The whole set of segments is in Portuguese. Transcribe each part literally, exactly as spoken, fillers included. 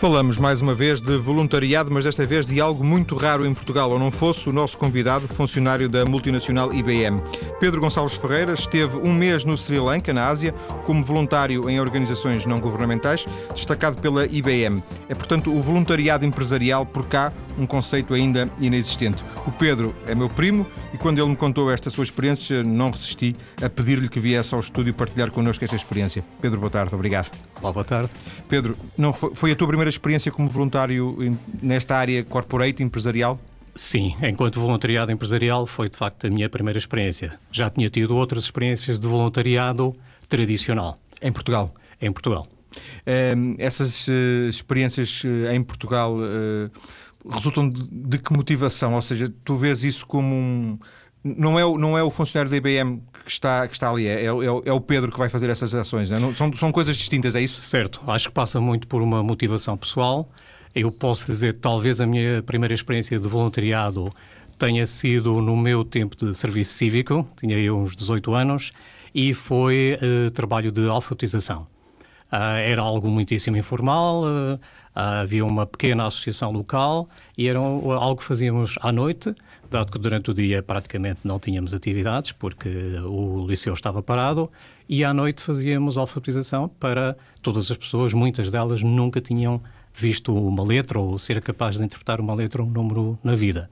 Falamos mais uma vez de voluntariado, mas desta vez de algo muito raro em Portugal, ou não fosse o nosso convidado, funcionário da multinacional I B M. Pedro Gonçalves Ferreira esteve um mês no Sri Lanka, na Ásia, como voluntário em organizações não governamentais, destacado pela I B M. É, portanto, o voluntariado empresarial por cá um conceito ainda inexistente. O Pedro é meu primo e quando ele me contou esta sua experiência, não resisti a pedir-lhe que viesse ao estúdio partilhar connosco esta experiência. Pedro, boa tarde, obrigado. Olá, boa tarde. Pedro, não foi, foi a tua primeira experiência como voluntário nesta área corporate, empresarial? Sim, enquanto voluntariado empresarial foi de facto a minha primeira experiência. Já tinha tido outras experiências de voluntariado tradicional. Em Portugal? Em Portugal. Hum, essas uh, experiências uh, em Portugal uh, resultam de, de que motivação? Ou seja, tu vês isso como um... Não é, o, não é o funcionário da I B M que está, que está ali, é, é, é o Pedro que vai fazer essas ações, não é? Não, são, são coisas distintas, é isso? Certo, acho que passa muito por uma motivação pessoal. Eu posso dizer que talvez a minha primeira experiência de voluntariado tenha sido no meu tempo de serviço cívico, tinha eu uns dezoito anos, e foi uh, trabalho de alfabetização. Uh, era algo muitíssimo informal, uh, uh, havia uma pequena associação local e era um, algo que fazíamos à noite, dado que durante o dia praticamente não tínhamos atividades porque o liceu estava parado, e à noite fazíamos alfabetização para todas as pessoas, muitas delas nunca tinham visto uma letra ou ser capaz de interpretar uma letra ou um número na vida.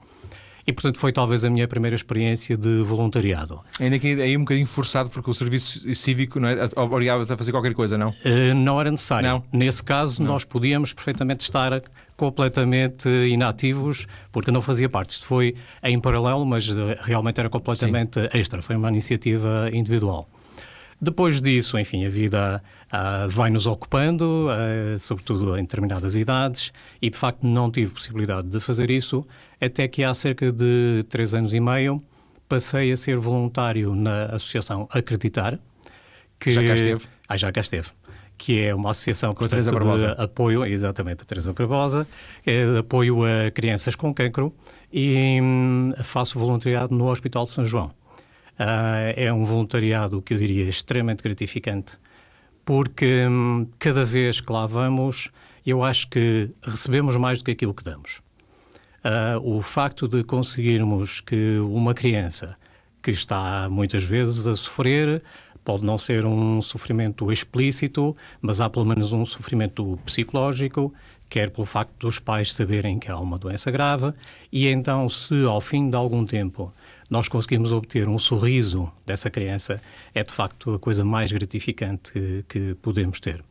E, portanto, foi talvez a minha primeira experiência de voluntariado. Ainda que aí um bocadinho forçado, porque o serviço cívico não é, obrigava-te a fazer qualquer coisa, não? Uh, não era necessário. Não. Nesse caso, não. Nós podíamos perfeitamente estar completamente inativos, porque não fazia parte. Isto foi em paralelo, mas realmente era completamente Sim. extra. Foi uma iniciativa individual. Depois disso, enfim, a vida uh, vai-nos ocupando, uh, sobretudo em determinadas idades, e de facto não tive possibilidade de fazer isso, até que há cerca de três anos e meio passei a ser voluntário na Associação Acreditar. Que... Já cá esteve. Ah, já cá esteve. Que é uma associação que Teresa Barbosa. de apoio, exatamente, a Teresa Barbosa, é de apoio a crianças com cancro, e hum, faço voluntariado no Hospital de São João. Uh, é um voluntariado que eu diria extremamente gratificante, porque hum, cada vez que lá vamos, eu acho que recebemos mais do que aquilo que damos. Uh, o facto de conseguirmos que uma criança que está muitas vezes a sofrer, pode não ser um sofrimento explícito, mas há pelo menos um sofrimento psicológico, quer pelo facto dos pais saberem que há uma doença grave, e então se ao fim de algum tempo nós conseguimos obter um sorriso dessa criança, é de facto a coisa mais gratificante que, que podemos ter.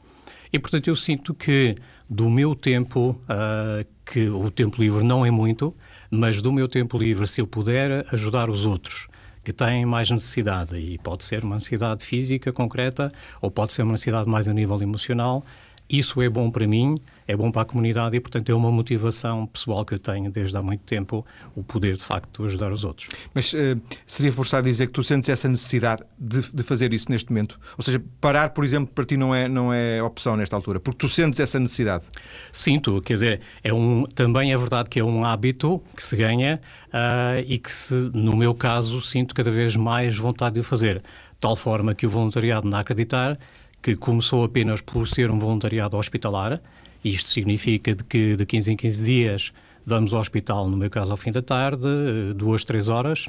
E, portanto, eu sinto que do meu tempo, uh, que o tempo livre não é muito, mas do meu tempo livre, se eu puder ajudar os outros que têm mais necessidade, e pode ser uma necessidade física concreta ou pode ser uma necessidade mais a nível emocional, isso é bom para mim, é bom para a comunidade e, portanto, é uma motivação pessoal que eu tenho desde há muito tempo, o poder, de facto, ajudar os outros. Mas uh, seria forçado dizer que tu sentes essa necessidade de, de fazer isso neste momento? Ou seja, parar, por exemplo, para ti não é, não é opção nesta altura, porque tu sentes essa necessidade? Sinto, quer dizer, é um, também é verdade que é um hábito que se ganha uh, e que, se, no meu caso, sinto cada vez mais vontade de o fazer. De tal forma que o voluntariado na Acreditar, que começou apenas por ser um voluntariado hospitalar, isto significa de que de quinze em quinze dias vamos ao hospital, no meu caso ao fim da tarde, duas, três horas,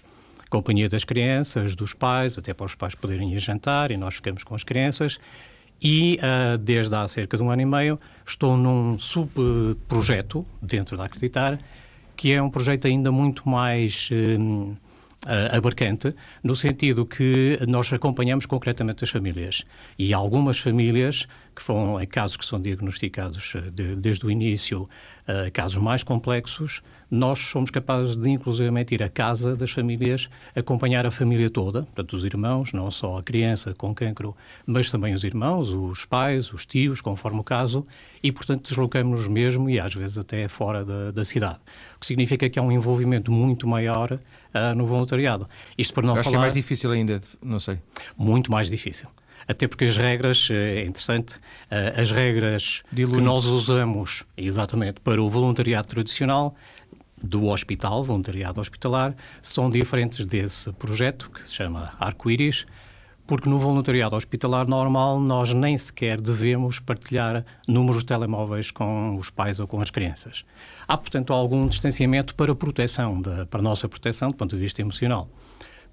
companhia das crianças, dos pais, até para os pais poderem ir jantar, e nós ficamos com as crianças, e uh, desde há cerca de um ano e meio estou num subprojeto dentro da Acreditar, que é um projeto ainda muito mais... Uh, Uh, abarcante, no sentido que nós acompanhamos concretamente as famílias. E algumas famílias, que foram em casos que são diagnosticados de, desde o início, uh, casos mais complexos, nós somos capazes de, inclusivamente, ir à casa das famílias, acompanhar a família toda, portanto, os irmãos, não só a criança com cancro, mas também os irmãos, os pais, os tios, conforme o caso, e, portanto, deslocamos-nos mesmo e, às vezes, até fora da, da cidade. O que significa que há um envolvimento muito maior uh, no voluntariado. Isto para não falar... Acho que é mais difícil ainda, não sei. Muito mais difícil. Até porque as regras, é interessante, as regras Dilui-se. que nós usamos exatamente para o voluntariado tradicional do hospital, voluntariado hospitalar, são diferentes desse projeto que se chama Arco-Íris, porque no voluntariado hospitalar normal nós nem sequer devemos partilhar números de telemóveis com os pais ou com as crianças. Há, portanto, algum distanciamento para proteção, de, para a nossa proteção do ponto de vista emocional.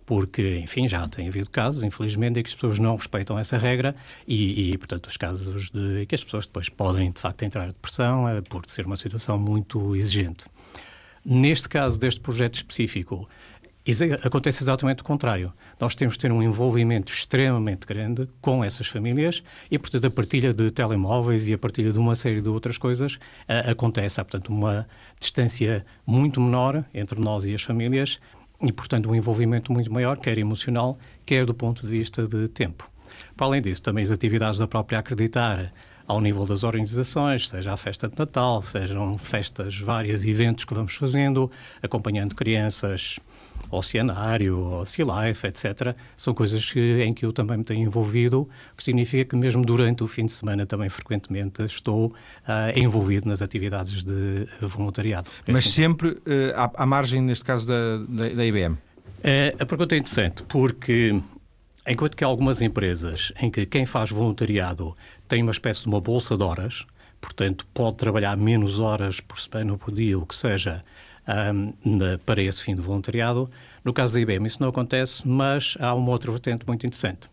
Porque, enfim, já tem havido casos, infelizmente, em que as pessoas não respeitam essa regra e, e portanto, os casos de que as pessoas depois podem, de facto, entrar em depressão é, por ser uma situação muito exigente. Neste caso deste projeto específico, acontece exatamente o contrário. Nós temos de ter um envolvimento extremamente grande com essas famílias e, portanto, a partilha de telemóveis e a partilha de uma série de outras coisas a, acontece. Há, portanto, uma distância muito menor entre nós e as famílias, e, portanto, um envolvimento muito maior, quer emocional, quer do ponto de vista de tempo. Para além disso, também as atividades da própria Acreditar, ao nível das organizações, seja a festa de Natal, sejam festas, vários eventos que vamos fazendo, acompanhando crianças, Oceanário, Sea Life, etcétera, são coisas que, em que eu também me tenho envolvido, o que significa que mesmo durante o fim de semana também frequentemente estou uh, envolvido nas atividades de voluntariado. Mas sempre uh, à, à margem, neste caso, da, da, da I B M? Uh, a pergunta é interessante, porque enquanto que há algumas empresas em que quem faz voluntariado tem uma espécie de uma bolsa de horas, portanto pode trabalhar menos horas por semana ou por dia, o que seja, Um, na, para esse fim de voluntariado. No caso da I B M isso não acontece, mas há uma outra vertente muito interessante.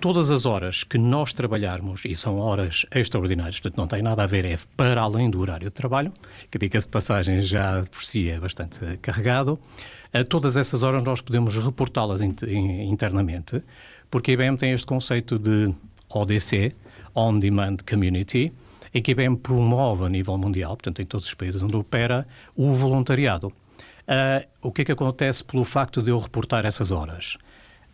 Todas as horas que nós trabalharmos, e são horas extraordinárias, portanto não tem nada a ver, é para além do horário de trabalho, que diga-se de passagem já por si é bastante carregado, a todas essas horas nós podemos reportá-las in, in, internamente, porque a I B M tem este conceito de O D C, On Demand Community, é que a I B M promove a nível mundial, portanto em todos os países onde opera, o voluntariado. Uh, o que é que acontece pelo facto de eu reportar essas horas?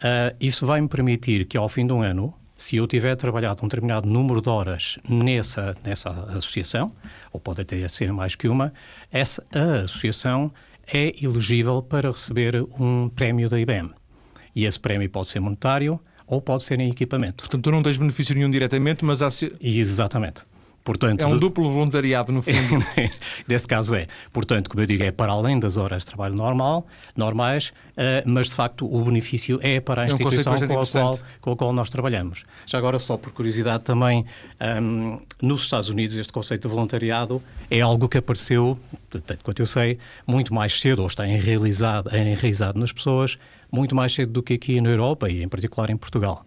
Uh, isso vai me permitir que ao fim de um ano, se eu tiver trabalhado um determinado número de horas nessa, nessa associação, ou pode até ser mais que uma, essa a associação é elegível para receber um prémio da I B M. E esse prémio pode ser monetário ou pode ser em equipamento. Portanto, tu não tens benefício nenhum diretamente, mas há... Exatamente. Portanto, é um duplo voluntariado, no fundo. Nesse caso é. Portanto, como eu digo, é para além das horas de trabalho normal, normais, uh, mas de facto o benefício é para a é instituição um com, a qual, com a qual nós trabalhamos. Já agora, só por curiosidade também, um, nos Estados Unidos este conceito de voluntariado é algo que apareceu, tanto quanto eu sei, muito mais cedo, ou está enraizado, enraizado nas pessoas, muito mais cedo do que aqui na Europa e em particular em Portugal.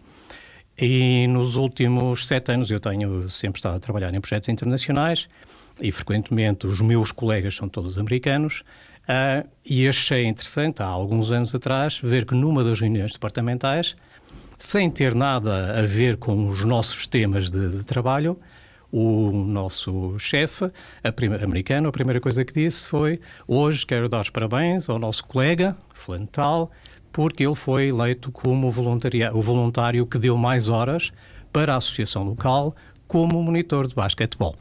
E nos últimos sete anos eu tenho sempre estado a trabalhar em projetos internacionais e frequentemente os meus colegas são todos americanos uh, e achei interessante, há alguns anos atrás, ver que numa das reuniões departamentais, sem ter nada a ver com os nossos temas de, de trabalho, o nosso chefe americano, a primeira coisa que disse foi: hoje quero dar os parabéns ao nosso colega, fulano tal, porque ele foi eleito como o voluntário que deu mais horas para a associação local como monitor de basquetebol.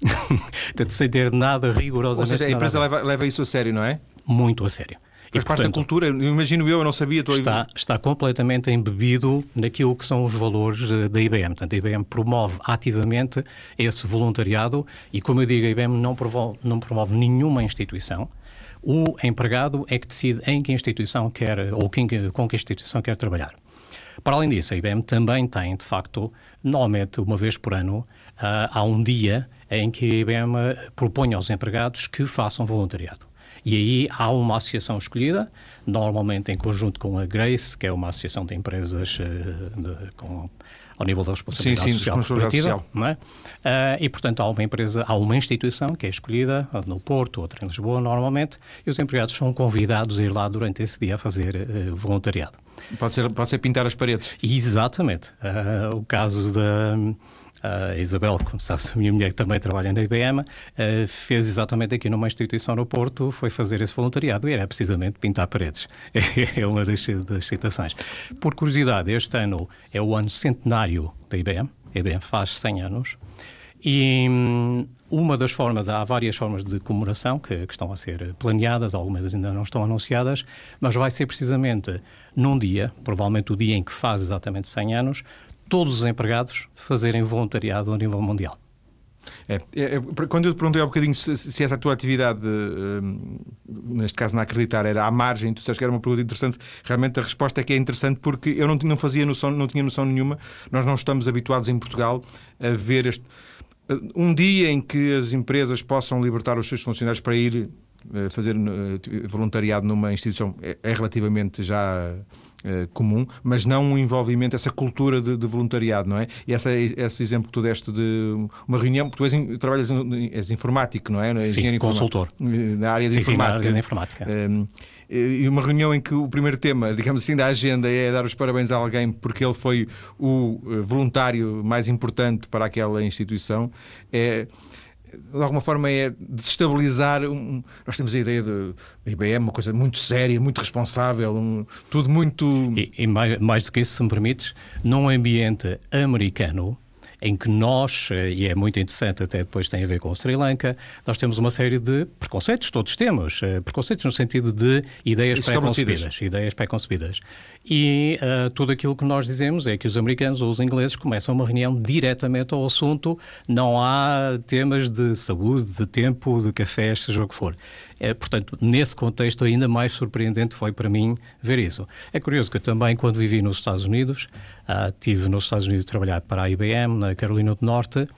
Portanto, sem ter nada rigorosamente... Ou seja, a empresa leva, leva isso a sério, não é? Muito a sério. Faz parte da cultura, imagino eu, eu não sabia... Estou está, aí... está completamente embebido naquilo que são os valores da I B M. Portanto, a I B M promove ativamente esse voluntariado e, como eu digo, a I B M não promove, não promove nenhuma instituição. O empregado é que decide em que instituição quer, ou quem, com que instituição quer trabalhar. Para além disso, a I B M também tem, de facto, normalmente uma vez por ano, uh, há um dia em que a I B M propõe aos empregados que façam voluntariado. E aí há uma associação escolhida, normalmente em conjunto com a Grace, que é uma associação de empresas uh, de, com... ao nível da responsabilidade sim, sim, social corporativa, não é? Uh, e, portanto, há uma empresa, há uma instituição que é escolhida no Porto, outra em Lisboa, normalmente, e os empregados são convidados a ir lá durante esse dia a fazer uh, voluntariado. Pode ser, pode ser pintar as paredes. Exatamente. Uh, o caso da... A Isabel, como sabes, a minha mulher que também trabalha na I B M, fez exatamente aqui numa instituição no Porto, foi fazer esse voluntariado e era precisamente pintar paredes. É uma das, das citações. Por curiosidade, este ano é o ano centenário da I B M, a I B M faz cem anos, e uma das formas, há várias formas de comemoração que, que estão a ser planeadas, algumas ainda não estão anunciadas, mas vai ser precisamente num dia, provavelmente o dia em que faz exatamente cem anos, todos os empregados fazerem voluntariado a nível mundial. É, é, quando eu te perguntei há um bocadinho se, se essa tua atividade, um, neste caso na Acreditar, era à margem, tu disseste que era uma pergunta interessante, realmente a resposta é que é interessante, porque eu não, não fazia noção, não tinha noção nenhuma, nós não estamos habituados em Portugal a ver este... Um dia em que as empresas possam libertar os seus funcionários para ir fazer voluntariado numa instituição é relativamente já comum, mas não um envolvimento, essa cultura de, de voluntariado, não é? E essa, esse exemplo que tu deste de uma reunião, porque tu és, trabalhas, és informático, não é? Sim, engenheiro consultor. Na área de sim, informática. Sim, na área de informática. E uma reunião em que o primeiro tema, digamos assim, da agenda é dar os parabéns a alguém porque ele foi o voluntário mais importante para aquela instituição, é... de alguma forma é desestabilizar um, nós temos a ideia de I B M, uma coisa muito séria, muito responsável, um, tudo muito... E, e mais, mais do que isso, se me permites, num ambiente americano em que nós, e é muito interessante, até depois tem a ver com o Sri Lanka, nós temos uma série de preconceitos, todos temos, preconceitos no sentido de ideias pré-concebidas. Ideias pré-concebidas. E uh, tudo aquilo que nós dizemos é que os americanos ou os ingleses começam uma reunião diretamente ao assunto, não há temas de saúde, de tempo, de café, seja o que for. É, portanto, nesse contexto ainda mais surpreendente foi para mim ver isso. É curioso que eu também, quando vivi nos Estados Unidos, uh, tive nos Estados Unidos a trabalhar para a I B M, na Carolina do Norte,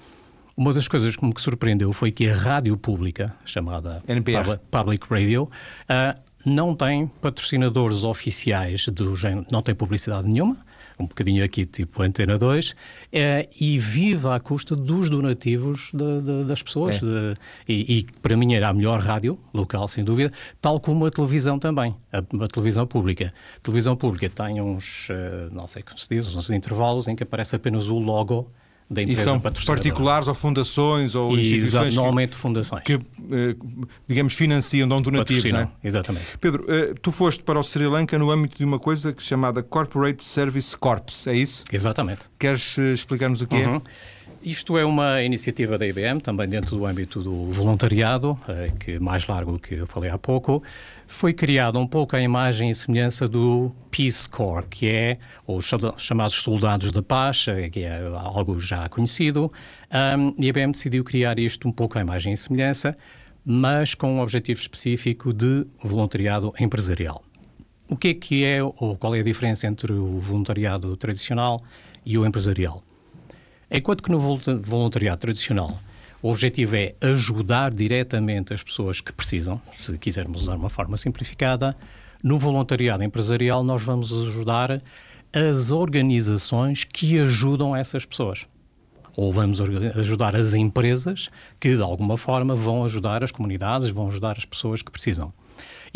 uma das coisas que me surpreendeu foi que a rádio pública, chamada N P R. Public Radio, uh, não tem patrocinadores oficiais do género, não tem publicidade nenhuma, um bocadinho aqui tipo Antena dois, é, e vive à custa dos donativos de, de, das pessoas. É. De, e, e para mim era a melhor rádio local, sem dúvida, tal como a televisão também, a, a televisão pública. A televisão pública tem uns, não sei como se diz, uns intervalos em que aparece apenas o logo da empresa. E são particulares ou fundações ou e, instituições que, normalmente fundações que, digamos, financiam, dão donativos, não é? Exatamente. Pedro, tu foste para o Sri Lanka no âmbito de uma coisa chamada Corporate Service Corps, é isso? Exatamente. Queres explicar-nos o que uhum. é? Isto é uma iniciativa da I B M, também dentro do âmbito do voluntariado, que mais largo que eu falei há pouco. Foi criada um pouco a imagem e semelhança do Peace Corps, que é os chamados soldados da paz, que é algo já conhecido. Um, e a I B M decidiu criar isto um pouco a imagem e semelhança, mas com um objetivo específico de voluntariado empresarial. O que é que é, ou qual é a diferença entre o voluntariado tradicional e o empresarial? Enquanto que no voluntariado tradicional o objetivo é ajudar diretamente as pessoas que precisam, se quisermos usar uma forma simplificada, no voluntariado empresarial nós vamos ajudar as organizações que ajudam essas pessoas. Ou vamos ajudar as empresas que, de alguma forma, vão ajudar as comunidades, vão ajudar as pessoas que precisam.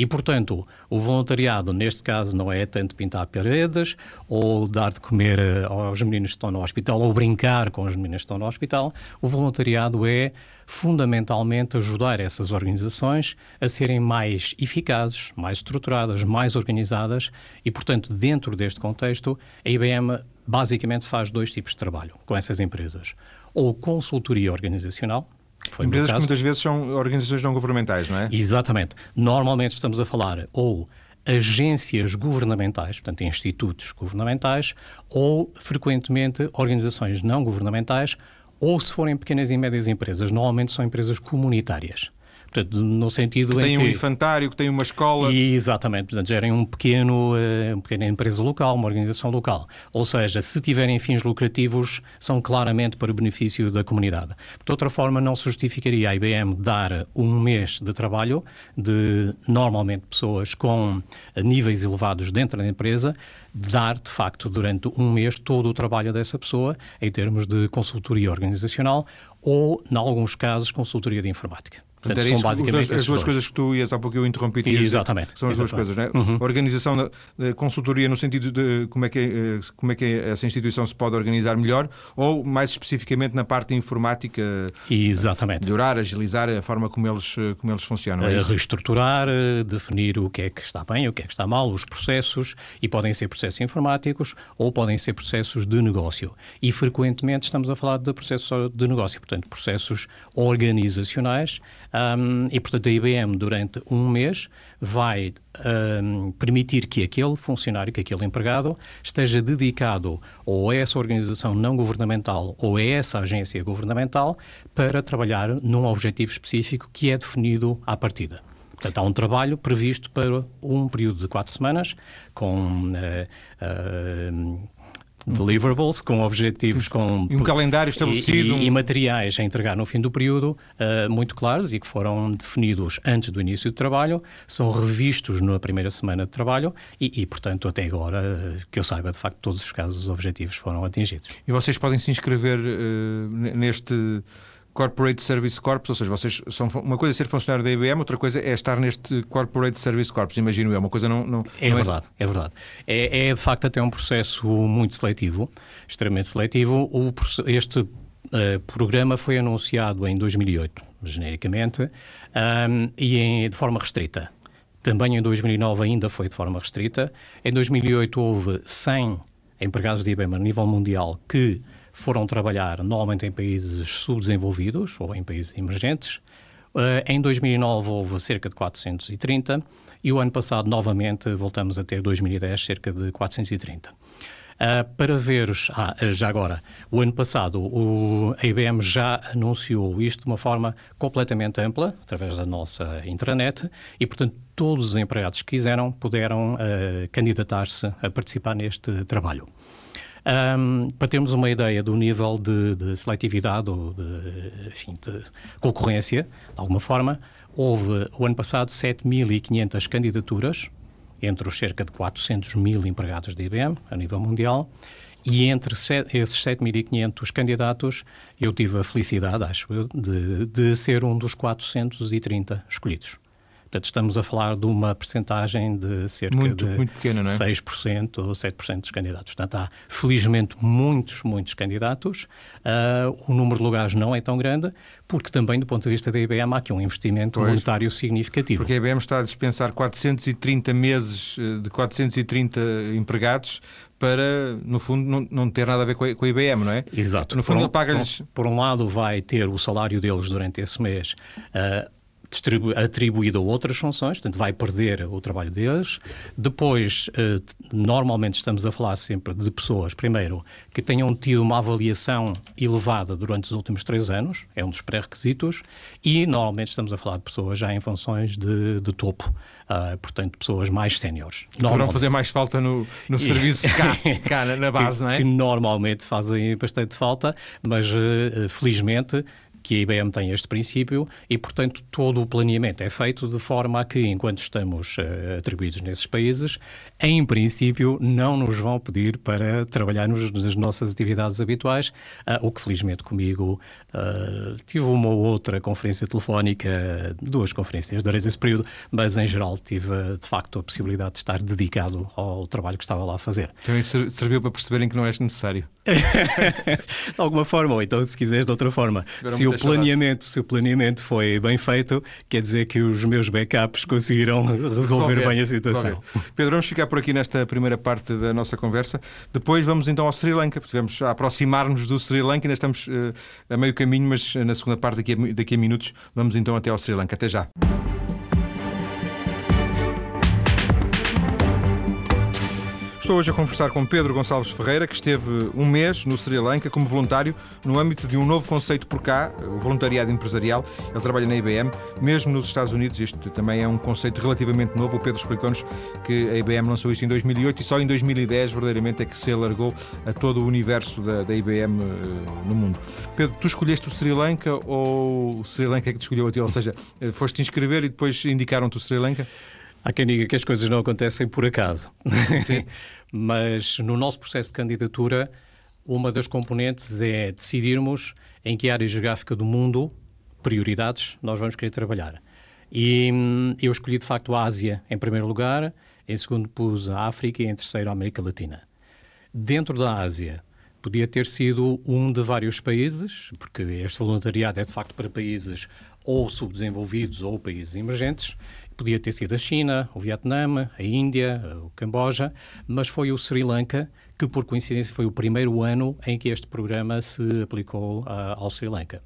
E, portanto, o voluntariado, neste caso, não é tanto pintar paredes ou dar de comer aos meninos que estão no hospital ou brincar com os meninos que estão no hospital. O voluntariado é, fundamentalmente, ajudar essas organizações a serem mais eficazes, mais estruturadas, mais organizadas e, portanto, dentro deste contexto, a I B M basicamente faz dois tipos de trabalho com essas empresas. Ou consultoria organizacional, Foi Empresas que muitas vezes são organizações não governamentais, não é? Exatamente. Normalmente estamos a falar ou agências governamentais, portanto institutos governamentais, ou frequentemente organizações não governamentais, ou se forem pequenas e médias empresas, normalmente são empresas comunitárias. Portanto, no sentido que tem em que... um infantário, que tem uma escola... E, exatamente, portanto, gerem um pequeno, uma pequena empresa local, uma organização local. Ou seja, se tiverem fins lucrativos, são claramente para o benefício da comunidade. De outra forma, não se justificaria a I B M dar um mês de trabalho de, normalmente, pessoas com níveis elevados dentro da empresa, dar, de facto, durante um mês, todo o trabalho dessa pessoa, em termos de consultoria organizacional ou, em alguns casos, consultoria de informática. Portanto, são isso, basicamente dois, as duas coisas que tu ias há pouco eu interrompi. Exatamente. São as exatamente. duas coisas, não é? Uhum. Organização da, da consultoria no sentido de como é, que, como é que essa instituição se pode organizar melhor ou, mais especificamente, na parte informática. Exatamente. Melhorar, agilizar a forma como eles, como eles funcionam. É reestruturar, definir o que é que está bem, o que é que está mal, os processos, e podem ser processos informáticos ou podem ser processos de negócio. E, frequentemente, estamos a falar de processos de negócio, portanto, processos organizacionais Um, e, portanto, a I B M, durante um mês, vai um, permitir que aquele funcionário, que aquele empregado, esteja dedicado ou a essa organização não-governamental ou a essa agência governamental para trabalhar num objetivo específico que é definido à partida. Portanto, há um trabalho previsto para um período de quatro semanas, com uh, uh, deliverables, com objetivos, com... E um calendário estabelecido. E, e, e materiais a entregar no fim do período, uh, muito claros e que foram definidos antes do início do trabalho, são revistos na primeira semana de trabalho e, e portanto, até agora, que eu saiba, de facto, todos os casos, os objetivos foram atingidos. E vocês podem se inscrever uh, neste... Corporate Service Corps, ou seja, vocês são uma coisa é ser funcionário da I B M, outra coisa é estar neste Corporate Service Corps, imagino eu, uma coisa não... não é, não é verdade, é verdade. É, é de facto até um processo muito seletivo, extremamente seletivo. O, este uh, programa foi anunciado em dois mil e oito, genericamente, um, e em, de forma restrita. Também em dois mil e nove ainda foi de forma restrita. Em dois mil e oito houve cem empregados de I B M a nível mundial que... foram trabalhar normalmente em países subdesenvolvidos ou em países emergentes. Uh, em dois mil e nove houve cerca de quatrocentos e trinta e o ano passado, novamente, voltamos a ter dois mil e dez, cerca de quatrocentos e trinta. Uh, para ver, ah, já agora, o ano passado o, a I B M já anunciou isto de uma forma completamente ampla, através da nossa intranet, e, portanto, todos os empregados que quiseram puderam uh, candidatar-se a participar neste trabalho. Um, para termos uma ideia do nível de, de seletividade ou de, enfim, de concorrência, de alguma forma, houve o ano passado sete mil e quinhentas candidaturas, entre os cerca de quatrocentos mil empregados da I B M a nível mundial, e entre esses sete mil e quinhentos candidatos eu tive a felicidade, acho eu, de, de ser um dos quatrocentos e trinta escolhidos. Portanto, estamos a falar de uma percentagem de cerca muito, de muito pequena, não é? seis por cento ou sete por cento dos candidatos. Portanto, há, felizmente, muitos, muitos candidatos. Uh, o número de lugares não é tão grande, porque também, do ponto de vista da I B M, há aqui um investimento pois, monetário significativo. Porque a I B M está a dispensar quatrocentos e trinta meses de quatrocentos e trinta empregados para, no fundo, não, não ter nada a ver com a, com a I B M, não é? Exato. No fundo, ele paga-lhes... Por um lado, vai ter o salário deles durante esse mês... Uh, atribuído a outras funções, portanto vai perder o trabalho deles. Depois, eh, normalmente estamos a falar sempre de pessoas, primeiro, que tenham tido uma avaliação elevada durante os últimos três anos, é um dos pré-requisitos, e normalmente estamos a falar de pessoas já em funções de, de topo, uh, portanto pessoas mais séniores. Poderão fazer mais falta no, no serviço cá, cá na base, não é? Que normalmente fazem bastante falta, mas uh, felizmente... que a I B M tem este princípio e, portanto, todo o planeamento é feito de forma a que, enquanto estamos uh, atribuídos nesses países, em princípio não nos vão pedir para trabalharmos nas nossas atividades habituais, uh, o que, felizmente, comigo uh, tive uma ou outra conferência telefónica, duas conferências durante esse período, mas, em geral, tive, de facto, a possibilidade de estar dedicado ao trabalho que estava lá a fazer. Também serviu para perceberem que não é necessário. De alguma forma, ou então, se quiseres, de outra forma. Se o planeamento, se o planeamento foi bem feito, quer dizer que os meus backups conseguiram resolver resolver bem a situação. Resolver. Pedro, vamos ficar por aqui nesta primeira parte da nossa conversa. Depois vamos então ao Sri Lanka, vamos aproximar-nos do Sri Lanka, ainda estamos uh, a meio caminho, mas na segunda parte, daqui a, daqui a minutos, vamos então até ao Sri Lanka. Até já. Estou hoje a conversar com Pedro Gonçalves Ferreira, que esteve um mês no Sri Lanka como voluntário no âmbito de um novo conceito por cá, o voluntariado empresarial. Ele trabalha na I B M, mesmo nos Estados Unidos. Isto também é um conceito relativamente novo. O Pedro explicou-nos que a I B M lançou isto em dois mil e oito e só em dois mil e dez, verdadeiramente, é que se alargou a todo o universo da, da I B M uh, no mundo. Pedro, tu escolheste o Sri Lanka ou o Sri Lanka é que te escolheu a ti? Ou seja, foste-te inscrever e depois indicaram-te o Sri Lanka? Há quem diga que as coisas não acontecem por acaso. Mas no nosso processo de candidatura, uma das componentes é decidirmos em que área geográfica do mundo, prioridades, nós vamos querer trabalhar. E hum, eu escolhi, de facto, a Ásia em primeiro lugar, em segundo pus a África e em terceiro a América Latina. Dentro da Ásia, podia ter sido um de vários países, porque este voluntariado é, de facto, para países ou subdesenvolvidos ou países emergentes. Podia ter sido a China, o Vietnã, a Índia, o Camboja, mas foi o Sri Lanka que, por coincidência, foi o primeiro ano em que este programa se aplicou uh, ao Sri Lanka.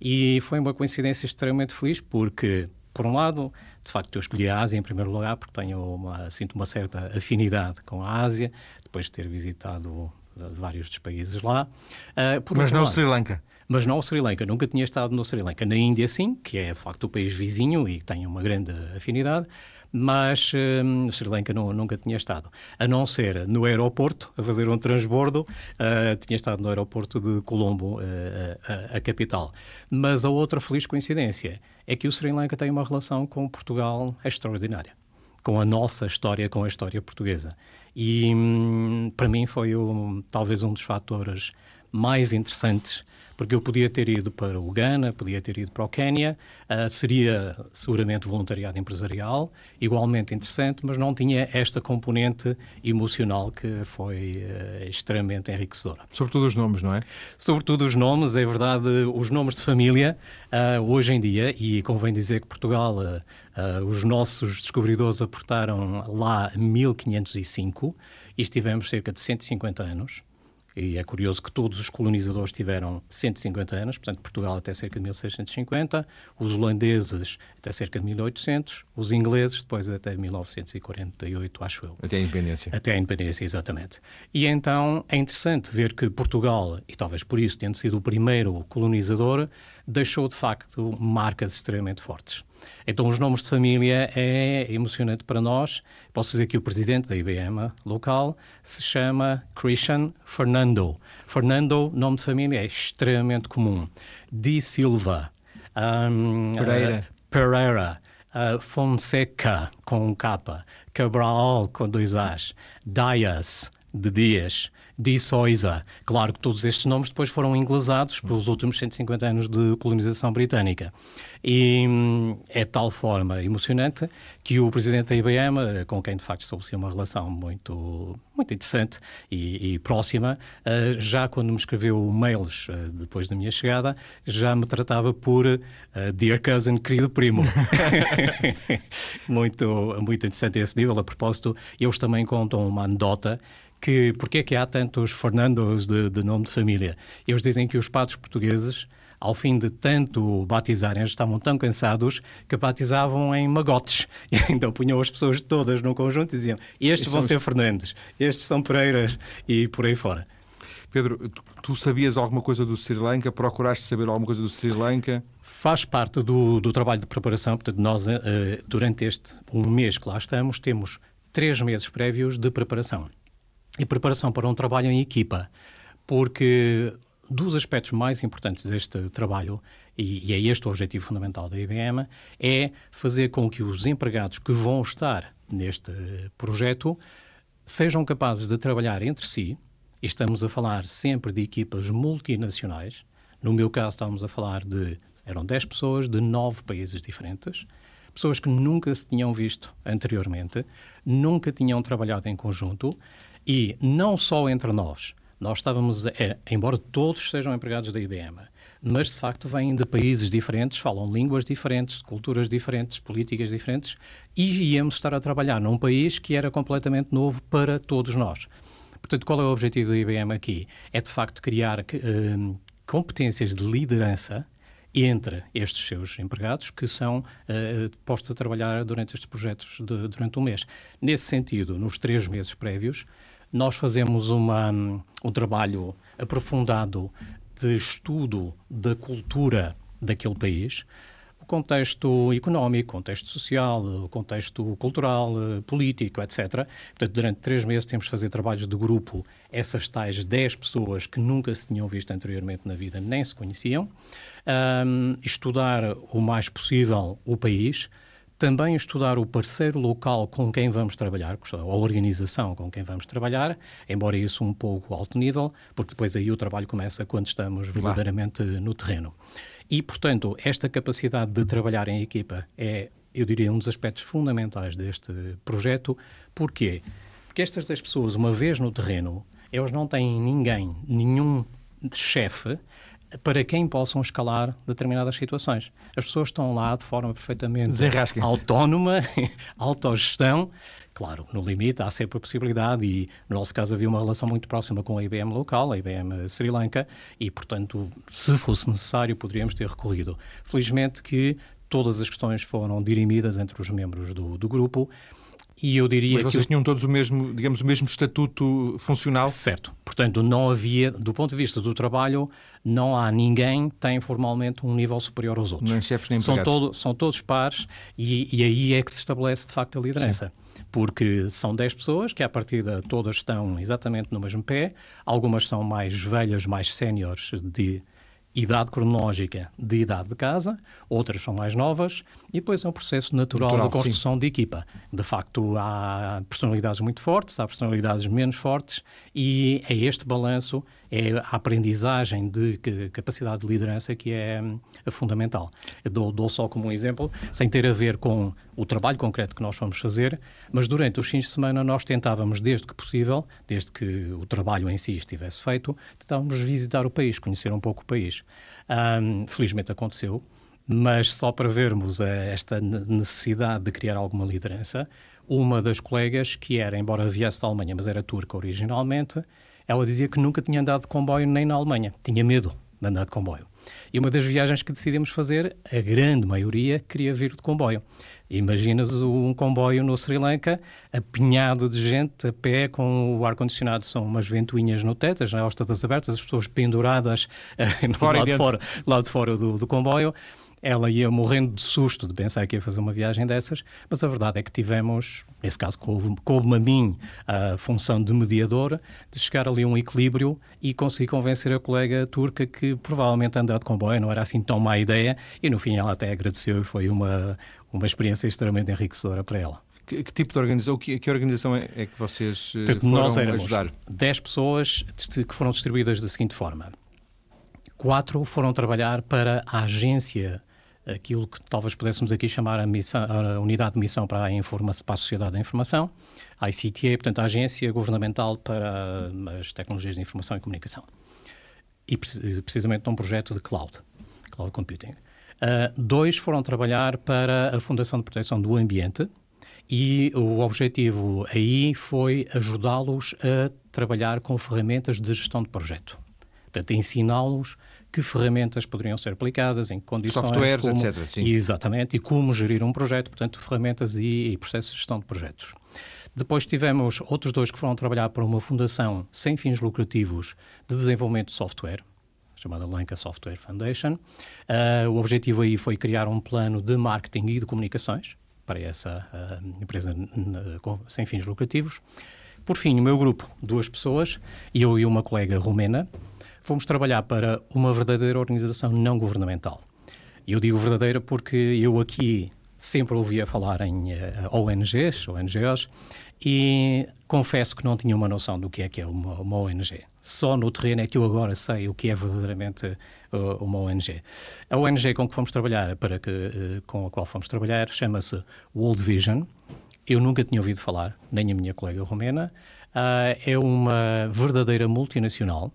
E foi uma coincidência extremamente feliz porque, por um lado, de facto eu escolhi a Ásia em primeiro lugar porque tenho uma, sinto uma certa afinidade com a Ásia, depois de ter visitado vários dos países lá. Uh, por Mas não o Sri Lanka? Mas não o Sri Lanka, nunca tinha estado no Sri Lanka. Na Índia sim, que é de facto o país vizinho e que tem uma grande afinidade, mas hum, no Sri Lanka não, nunca tinha estado. A não ser no aeroporto, a fazer um transbordo, uh, tinha estado no aeroporto de Colombo, uh, a, a capital. Mas a outra feliz coincidência é que o Sri Lanka tem uma relação com Portugal extraordinária, com a nossa história, com a história portuguesa. E hum, para mim foi um, talvez um dos fatores mais interessantes, porque eu podia ter ido para o Ghana, podia ter ido para o Quénia, uh, seria seguramente voluntariado empresarial, igualmente interessante, mas não tinha esta componente emocional que foi uh, extremamente enriquecedora. Sobretudo os nomes, não é? Sobretudo os nomes, é verdade, os nomes de família, uh, hoje em dia, e convém dizer que Portugal, uh, uh, os nossos descobridores aportaram lá mil quinhentos e cinco e estivemos cerca de cento e cinquenta anos. E é curioso que todos os colonizadores tiveram cento e cinquenta anos, portanto, Portugal até cerca de mil seiscentos e cinquenta, os holandeses até cerca de mil e oitocentos, os ingleses depois até mil novecentos e quarenta e oito, acho eu. Até a independência. Até a independência, exatamente. E então é interessante ver que Portugal, e talvez por isso tendo sido o primeiro colonizador, deixou de facto marcas extremamente fortes. Então os nomes de família é emocionante para nós. Posso dizer que o presidente da I B M local se chama Christian Fernando. Fernando, nome de família, é extremamente comum. Di Silva, um, Pereira, uh, Pereira uh, Fonseca, com um K, Cabral, com dois As, Dias, de Dias, Di Soisa. Claro que todos estes nomes depois foram inglesados pelos últimos cento e cinquenta anos de colonização britânica. E é de tal forma emocionante que o presidente da I B M, com quem de facto estabeleci uma relação muito, muito interessante e, e próxima, já quando me escreveu mails depois da minha chegada, já me tratava por uh, Dear Cousin, querido primo. muito, muito interessante esse nível. A propósito, eles também contam uma anedota que porque é que há tantos Fernandos de, de nome de família. Eles dizem que os padres portugueses, ao fim de tanto batizarem, estavam tão cansados que batizavam em magotes. E então punham as pessoas todas no conjunto e diziam, estes vão ser Fernandes, estes são Pereiras e por aí fora. Pedro, tu, tu sabias alguma coisa do Sri Lanka? Procuraste saber alguma coisa do Sri Lanka? Faz parte do, do trabalho de preparação. Portanto, nós, uh, durante este um mês que lá estamos, temos três meses prévios de preparação. E preparação para um trabalho em equipa, porque dos aspectos mais importantes deste trabalho, e, e é este o objetivo fundamental da I B M, é fazer com que os empregados que vão estar neste projeto sejam capazes de trabalhar entre si, e estamos a falar sempre de equipas multinacionais, no meu caso estávamos a falar de, eram dez pessoas de nove países diferentes, pessoas que nunca se tinham visto anteriormente, nunca tinham trabalhado em conjunto, e não só entre nós. Nós estávamos, a, embora todos sejam empregados da I B M, mas de facto vêm de países diferentes, falam línguas diferentes, culturas diferentes, políticas diferentes, e íamos estar a trabalhar num país que era completamente novo para todos nós. Portanto, qual é o objetivo da I B M aqui? É de facto criar uh, competências de liderança entre estes seus empregados que são uh, postos a trabalhar durante estes projetos de, durante um mês. Nesse sentido, nos três meses prévios, nós fazemos uma, um trabalho aprofundado de estudo da cultura daquele país, o contexto económico, o contexto social, o contexto cultural, político, etcétera. Portanto, durante três meses temos de fazer trabalhos de grupo, essas tais dez pessoas que nunca se tinham visto anteriormente na vida, nem se conheciam, um, estudar o mais possível o país, também estudar o parceiro local com quem vamos trabalhar, a organização com quem vamos trabalhar, embora isso um pouco alto nível, porque depois aí o trabalho começa quando estamos verdadeiramente no terreno. E, portanto, esta capacidade de trabalhar em equipa é, eu diria, um dos aspectos fundamentais deste projeto. Porquê? Porque estas dez pessoas, uma vez no terreno, eles não têm ninguém, nenhum chefe para quem possam escalar determinadas situações. As pessoas estão lá de forma perfeitamente autónoma, autogestão, claro, no limite há sempre a possibilidade, e no nosso caso havia uma relação muito próxima com a I B M local, a I B M Sri Lanka, e portanto, se fosse necessário, poderíamos ter recorrido. Felizmente que todas as questões foram dirimidas entre os membros do, do grupo. E eu diria Mas vocês que... tinham todos o mesmo, digamos, o mesmo estatuto funcional? Certo. Portanto, não havia, do ponto de vista do trabalho, não há ninguém que tem formalmente um nível superior aos outros. Nem chefes, nem empregados. São, todo, são todos pares e, e aí é que se estabelece, de facto, a liderança. Sim. Porque são dez pessoas que, à partida, todas estão exatamente no mesmo pé. Algumas são mais velhas, mais séniores de idade cronológica, de idade de casa, outras são mais novas, e depois é um processo natural, natural de construção sim. de equipa. De facto, há personalidades muito fortes, há personalidades menos fortes, e é este balanço, é a aprendizagem de capacidade de liderança que é fundamental. Eu dou, dou só como um exemplo, sem ter a ver com o trabalho concreto que nós fomos fazer, mas durante os fins de semana nós tentávamos, desde que possível, desde que o trabalho em si estivesse feito, tentávamos visitar o país, conhecer um pouco o país. Um, felizmente aconteceu, mas só para vermos a, esta necessidade de criar alguma liderança, uma das colegas, que era, embora viesse da Alemanha, mas era turca originalmente, ela dizia que nunca tinha andado de comboio nem na Alemanha, tinha medo de andar de comboio. E uma das viagens que decidimos fazer, a grande maioria queria vir de comboio. Imaginas um comboio no Sri Lanka, apinhado de gente a pé, com o ar-condicionado, são umas ventoinhas no teto, as janelas todas abertas, as pessoas penduradas uh, no lado de fora, lado de fora do, do comboio. Ela ia morrendo de susto de pensar que ia fazer uma viagem dessas, mas a verdade é que tivemos, nesse caso coube-me a mim, a função de mediador, de chegar ali a um equilíbrio e conseguir convencer a colega turca que provavelmente andar de comboio não era assim tão má ideia, e no fim ela até agradeceu e foi uma, uma experiência extremamente enriquecedora para ela. Que, que tipo de organização, que, que organização é, é que vocês então, foram nós éramos ajudar? dez pessoas que foram distribuídas da seguinte forma. Quatro foram trabalhar para a agência, aquilo que talvez pudéssemos aqui chamar a, missão, a unidade de missão para a, informação, para a sociedade da informação, a I C T A, portanto a Agência Governamental para as Tecnologias de Informação e Comunicação. E precisamente num projeto de cloud, cloud computing. Uh, dois foram trabalhar para a Fundação de Proteção do Ambiente e o objetivo aí foi ajudá-los a trabalhar com ferramentas de gestão de projeto. Portanto, ensiná-los que ferramentas poderiam ser aplicadas, em que condições... Softwares, como, etcétera. Sim. Exatamente, e como gerir um projeto, portanto, ferramentas e, e processos de gestão de projetos. Depois tivemos outros dois que foram trabalhar para uma fundação sem fins lucrativos de desenvolvimento de software, chamada Lanka Software Foundation. Uh, o objetivo aí foi criar um plano de marketing e de comunicações para essa uh, empresa com, sem fins lucrativos. Por fim, o meu grupo, duas pessoas, eu e uma colega romena, fomos trabalhar para uma verdadeira organização não governamental. Eu digo verdadeira porque eu aqui sempre ouvia falar em uh, O N Gs, O N Gs, e confesso que não tinha uma noção do que é que é uma, uma O N G. Só no terreno é que eu agora sei o que é verdadeiramente uh, uma O N G. A O N G com, que fomos trabalhar, para que, uh, com a qual fomos trabalhar chama-se World Vision. Eu nunca tinha ouvido falar, nem a minha colega romena. Uh, é uma verdadeira multinacional.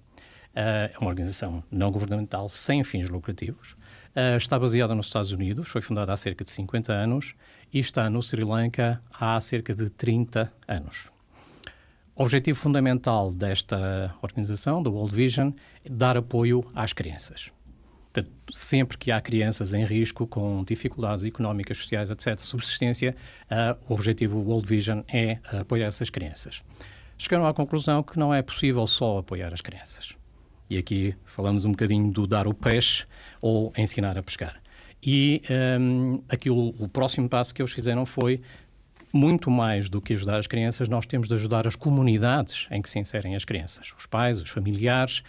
É uh, uma organização não governamental sem fins lucrativos, uh, está baseada nos Estados Unidos, foi fundada há cerca de cinquenta anos e está no Sri Lanka há cerca de trinta anos. O objetivo fundamental desta organização, do World Vision, é dar apoio às crianças. Portanto, sempre que há crianças em risco, com dificuldades económicas, sociais, etcétera, subsistência, uh, o objetivo do World Vision é apoiar essas crianças. Chegaram à conclusão que não é possível só apoiar as crianças. E aqui falamos um bocadinho do dar o peixe ou ensinar a pescar. E um, aqui o, o próximo passo que eles fizeram foi, muito mais do que ajudar as crianças, nós temos de ajudar as comunidades em que se inserem as crianças. Os pais, os familiares,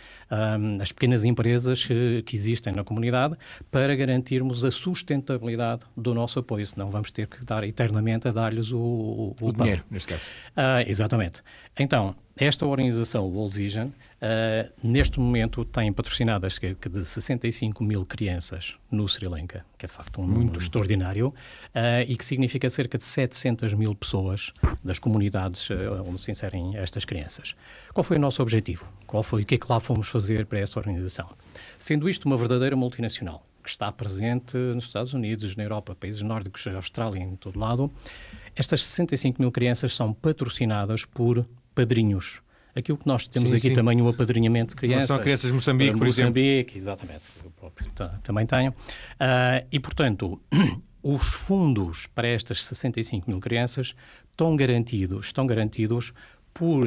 um, as pequenas empresas que, que existem na comunidade, para garantirmos a sustentabilidade do nosso apoio. Senão vamos ter que dar eternamente a dar-lhes o, o, o, o dinheiro, neste caso. Uh, exatamente. Então, esta organização, World Vision, uh, neste momento tem patrocinadas cerca de sessenta e cinco mil crianças no Sri Lanka, que é de facto um muito, muito extraordinário, uh, e que significa cerca de setecentas mil pessoas das comunidades uh, onde se inserem estas crianças. Qual foi o nosso objetivo? Qual foi o que é que lá fomos fazer para esta organização? Sendo isto uma verdadeira multinacional, que está presente nos Estados Unidos, na Europa, países nórdicos, Austrália, em todo lado, estas sessenta e cinco mil crianças são patrocinadas por padrinhos. Aquilo que nós temos sim, aqui sim. também o apadrinhamento de crianças. Não são crianças de Moçambique, por Moçambique, exemplo. Moçambique, exatamente. Eu próprio também tenho. Uh, e, portanto, os fundos para estas sessenta e cinco mil crianças estão garantidos, estão garantidos por...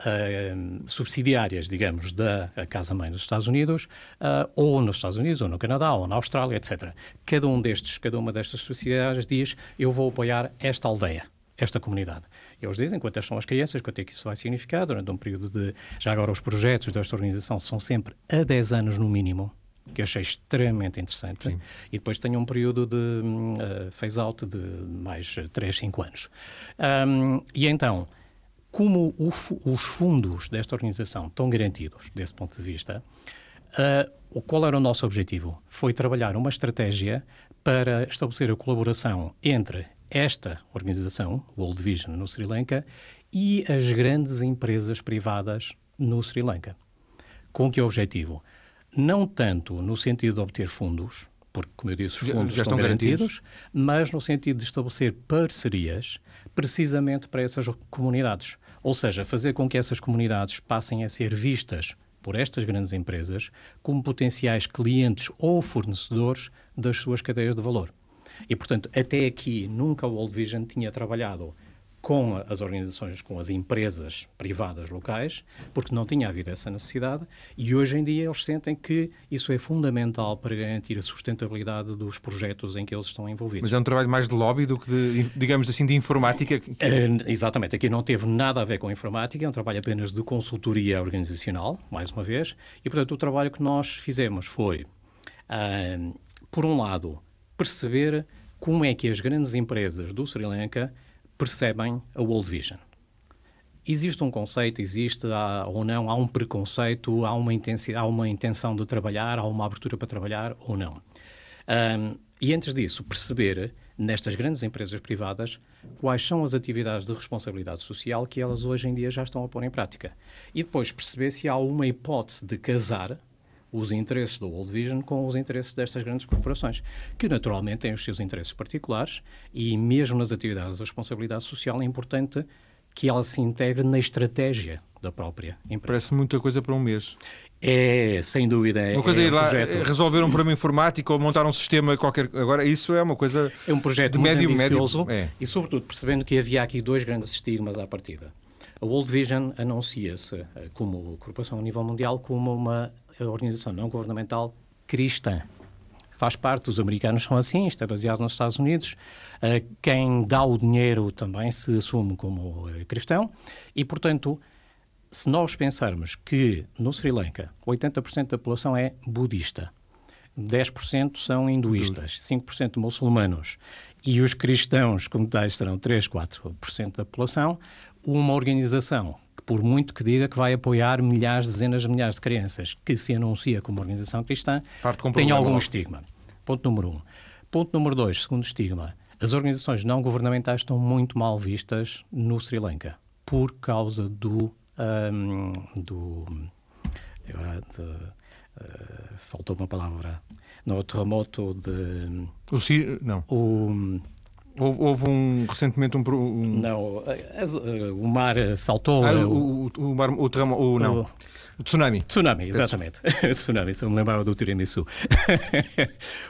Uh, subsidiárias, digamos, da Casa-Mãe dos Estados Unidos, uh, ou nos Estados Unidos, ou no Canadá, ou na Austrália, etcétera. Cada um destes, cada uma destas subsidiárias diz, eu vou apoiar esta aldeia, esta comunidade. E eles dizem quantas são as crianças, quanto é que isso vai significar durante um período de... Já agora os projetos desta organização são sempre a dez anos no mínimo, que eu achei extremamente interessante. Sim. E depois tem um período de uh, phase-out de mais três, cinco anos. Um, e então... Como o, os fundos desta organização estão garantidos, desse ponto de vista, uh, qual era o nosso objetivo? Foi trabalhar uma estratégia para estabelecer a colaboração entre esta organização, World Vision, no Sri Lanka, e as grandes empresas privadas no Sri Lanka. Com que objetivo? Não tanto no sentido de obter fundos, porque, como eu disse, os fundos já, já estão garantidos, garantidos, mas no sentido de estabelecer parcerias precisamente para essas comunidades. Ou seja, fazer com que essas comunidades passem a ser vistas por estas grandes empresas como potenciais clientes ou fornecedores das suas cadeias de valor. E, portanto, até aqui nunca o World Vision tinha trabalhado com as organizações, com as empresas privadas locais, porque não tinha havido essa necessidade, e hoje em dia eles sentem que isso é fundamental para garantir a sustentabilidade dos projetos em que eles estão envolvidos. Mas é um trabalho mais de lobby do que, de, digamos assim, de informática? Que... Uh, exatamente, aqui não teve nada a ver com a informática, é um trabalho apenas de consultoria organizacional, mais uma vez, e, portanto, o trabalho que nós fizemos foi, uh, por um lado, perceber como é que as grandes empresas do Sri Lanka percebem a World Vision. Existe um conceito, existe há, ou não, há um preconceito, há uma, intensi- há uma intenção de trabalhar, há uma abertura para trabalhar ou não. Um, e antes disso, perceber, nestas grandes empresas privadas, quais são as atividades de responsabilidade social que elas hoje em dia já estão a pôr em prática. E depois perceber se há uma hipótese de casar os interesses do World Vision com os interesses destas grandes corporações, que naturalmente têm os seus interesses particulares e mesmo nas atividades da responsabilidade social é importante que ela se integre na estratégia da própria empresa. Parece muita coisa para um mês. É, sem dúvida. Uma coisa é ir um lá projeto... resolver um problema informático ou montar um sistema qualquer... Agora, isso é uma coisa é um projeto de muito médio, ambicioso médio... É. E sobretudo percebendo que havia aqui dois grandes estigmas à partida. A World Vision anuncia-se como corporação a nível mundial como uma a organização não-governamental cristã. Faz parte, os americanos são assim, isto é baseado nos Estados Unidos, quem dá o dinheiro também se assume como cristão e, portanto, se nós pensarmos que no Sri Lanka oitenta por cento da população é budista, dez por cento são hinduístas, cinco por cento muçulmanos e os cristãos, como tais, serão três, quatro por cento da população, uma organização por muito que diga que vai apoiar milhares, dezenas de milhares de crianças, que se anuncia como organização cristã, tem algum estigma. Ponto número um. Ponto número dois, segundo estigma, as organizações não governamentais estão muito mal vistas no Sri Lanka, por causa do... Um, do agora, de, uh, faltou uma palavra. No terremoto de... O si, não. O... Houve um, recentemente um... um... Não, o mar saltou... Ah, o, o, o, mar, o, tramo, o, não, o... o tsunami. Tsunami, exatamente. O tsunami, se eu me lembrava do tiramisu.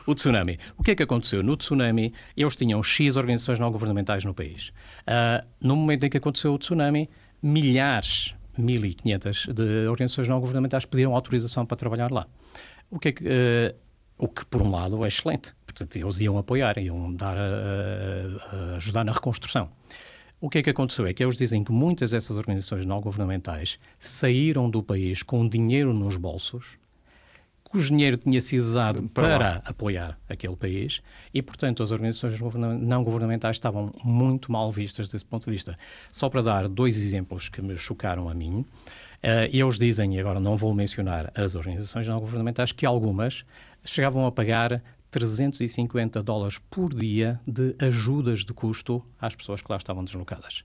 O tsunami. O que é que aconteceu? No tsunami, eles tinham X organizações não-governamentais no país. Uh, no momento em que aconteceu o tsunami, milhares, mil e quinhentas de organizações não-governamentais pediram autorização para trabalhar lá. O que é que... Uh, o que, por um lado, é excelente. Portanto, eles iam apoiar, iam dar, uh, ajudar na reconstrução. O que é que aconteceu? É que eles dizem que muitas dessas organizações não governamentais saíram do país com dinheiro nos bolsos, cujo dinheiro tinha sido dado para, para apoiar aquele país e, portanto, as organizações não governamentais estavam muito mal vistas desse ponto de vista. Só para dar dois exemplos que me chocaram a mim, e eles dizem, e agora não vou mencionar as organizações não governamentais, que algumas chegavam a pagar trezentos e cinquenta dólares por dia de ajudas de custo às pessoas que lá estavam deslocadas,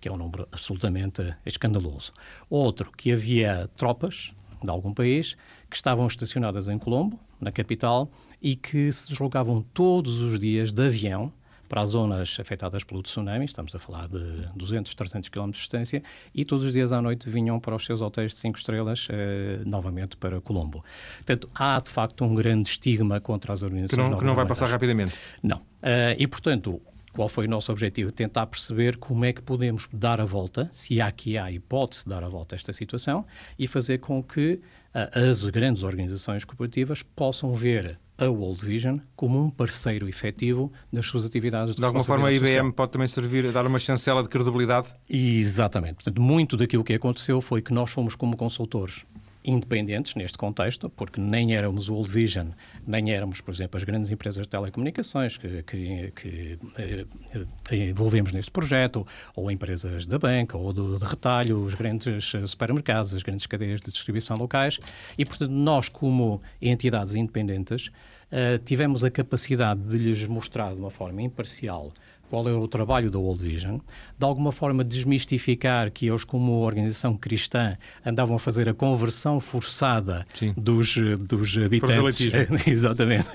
que é um número absolutamente escandaloso. Outro, que havia tropas de algum país que estavam estacionadas em Colombo, na capital, e que se deslocavam todos os dias de avião para as zonas afetadas pelo tsunami, estamos a falar de duzentos, trezentos quilómetros de distância, e todos os dias à noite vinham para os seus hotéis de cinco estrelas, eh, novamente para Colombo. Portanto, há de facto um grande estigma contra as organizações que não, que não vai passar rapidamente. Não. Uh, e, portanto, qual foi o nosso objetivo? Tentar perceber como é que podemos dar a volta, se há aqui a hipótese de dar a volta a esta situação, e fazer com que uh, as grandes organizações corporativas possam ver a World Vision como um parceiro efetivo das suas atividades. De, de alguma forma, a I B M pode também servir a dar uma chancela de credibilidade? Exatamente. Portanto, muito daquilo que aconteceu foi que nós fomos como consultores independentes neste contexto, porque nem éramos World Vision, nem éramos, por exemplo, as grandes empresas de telecomunicações que, que, que eh, envolvemos neste projeto, ou empresas da banca, ou do, de retalho, os grandes supermercados, as grandes cadeias de distribuição locais, e, portanto, nós, como entidades independentes, eh, tivemos a capacidade de lhes mostrar de uma forma imparcial qual é o trabalho da World Vision, de alguma forma desmistificar que eles, como organização cristã, andavam a fazer a conversão forçada dos, dos habitantes. Exatamente.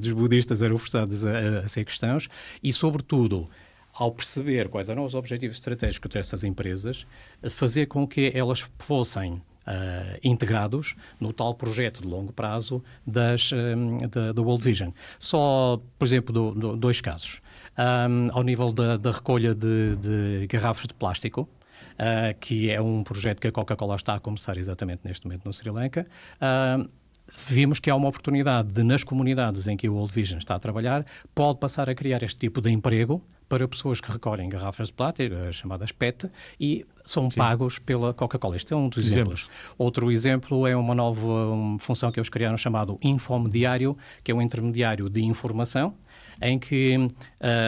Os budistas eram forçados a, a ser cristãos e, sobretudo, ao perceber quais eram os objetivos estratégicos dessas empresas, fazer com que elas fossem Uh, integrados no tal projeto de longo prazo das, um, da, da World Vision. Só, por exemplo, do, do, dois casos. Um, ao nível da, da recolha de, de garrafas de plástico, uh, que é um projeto que a Coca-Cola está a começar exatamente neste momento no Sri Lanka, uh, vimos que há uma oportunidade de, nas comunidades em que a World Vision está a trabalhar, pode passar a criar este tipo de emprego para pessoas que recolhem garrafas de plástico, chamadas P E T, e são Sim. pagos pela Coca-Cola. Este é um dos exemplos. exemplos. Outro exemplo é uma nova um, função que eles criaram, chamado Infomediário, que é um intermediário de informação, em que uh,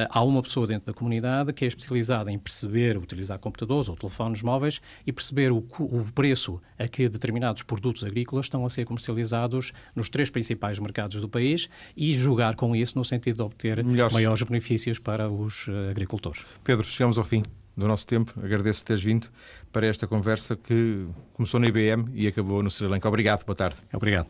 há uma pessoa dentro da comunidade que é especializada em perceber, utilizar computadores ou telefones móveis e perceber o, o preço a que determinados produtos agrícolas estão a ser comercializados nos três principais mercados do país e jogar com isso no sentido de obter Melhores. maiores benefícios para os uh, agricultores. Pedro, chegamos ao fim do nosso tempo. Agradeço-te teres vindo para esta conversa que começou na I B M e acabou no Sri Lanka. Obrigado. Boa tarde. Obrigado.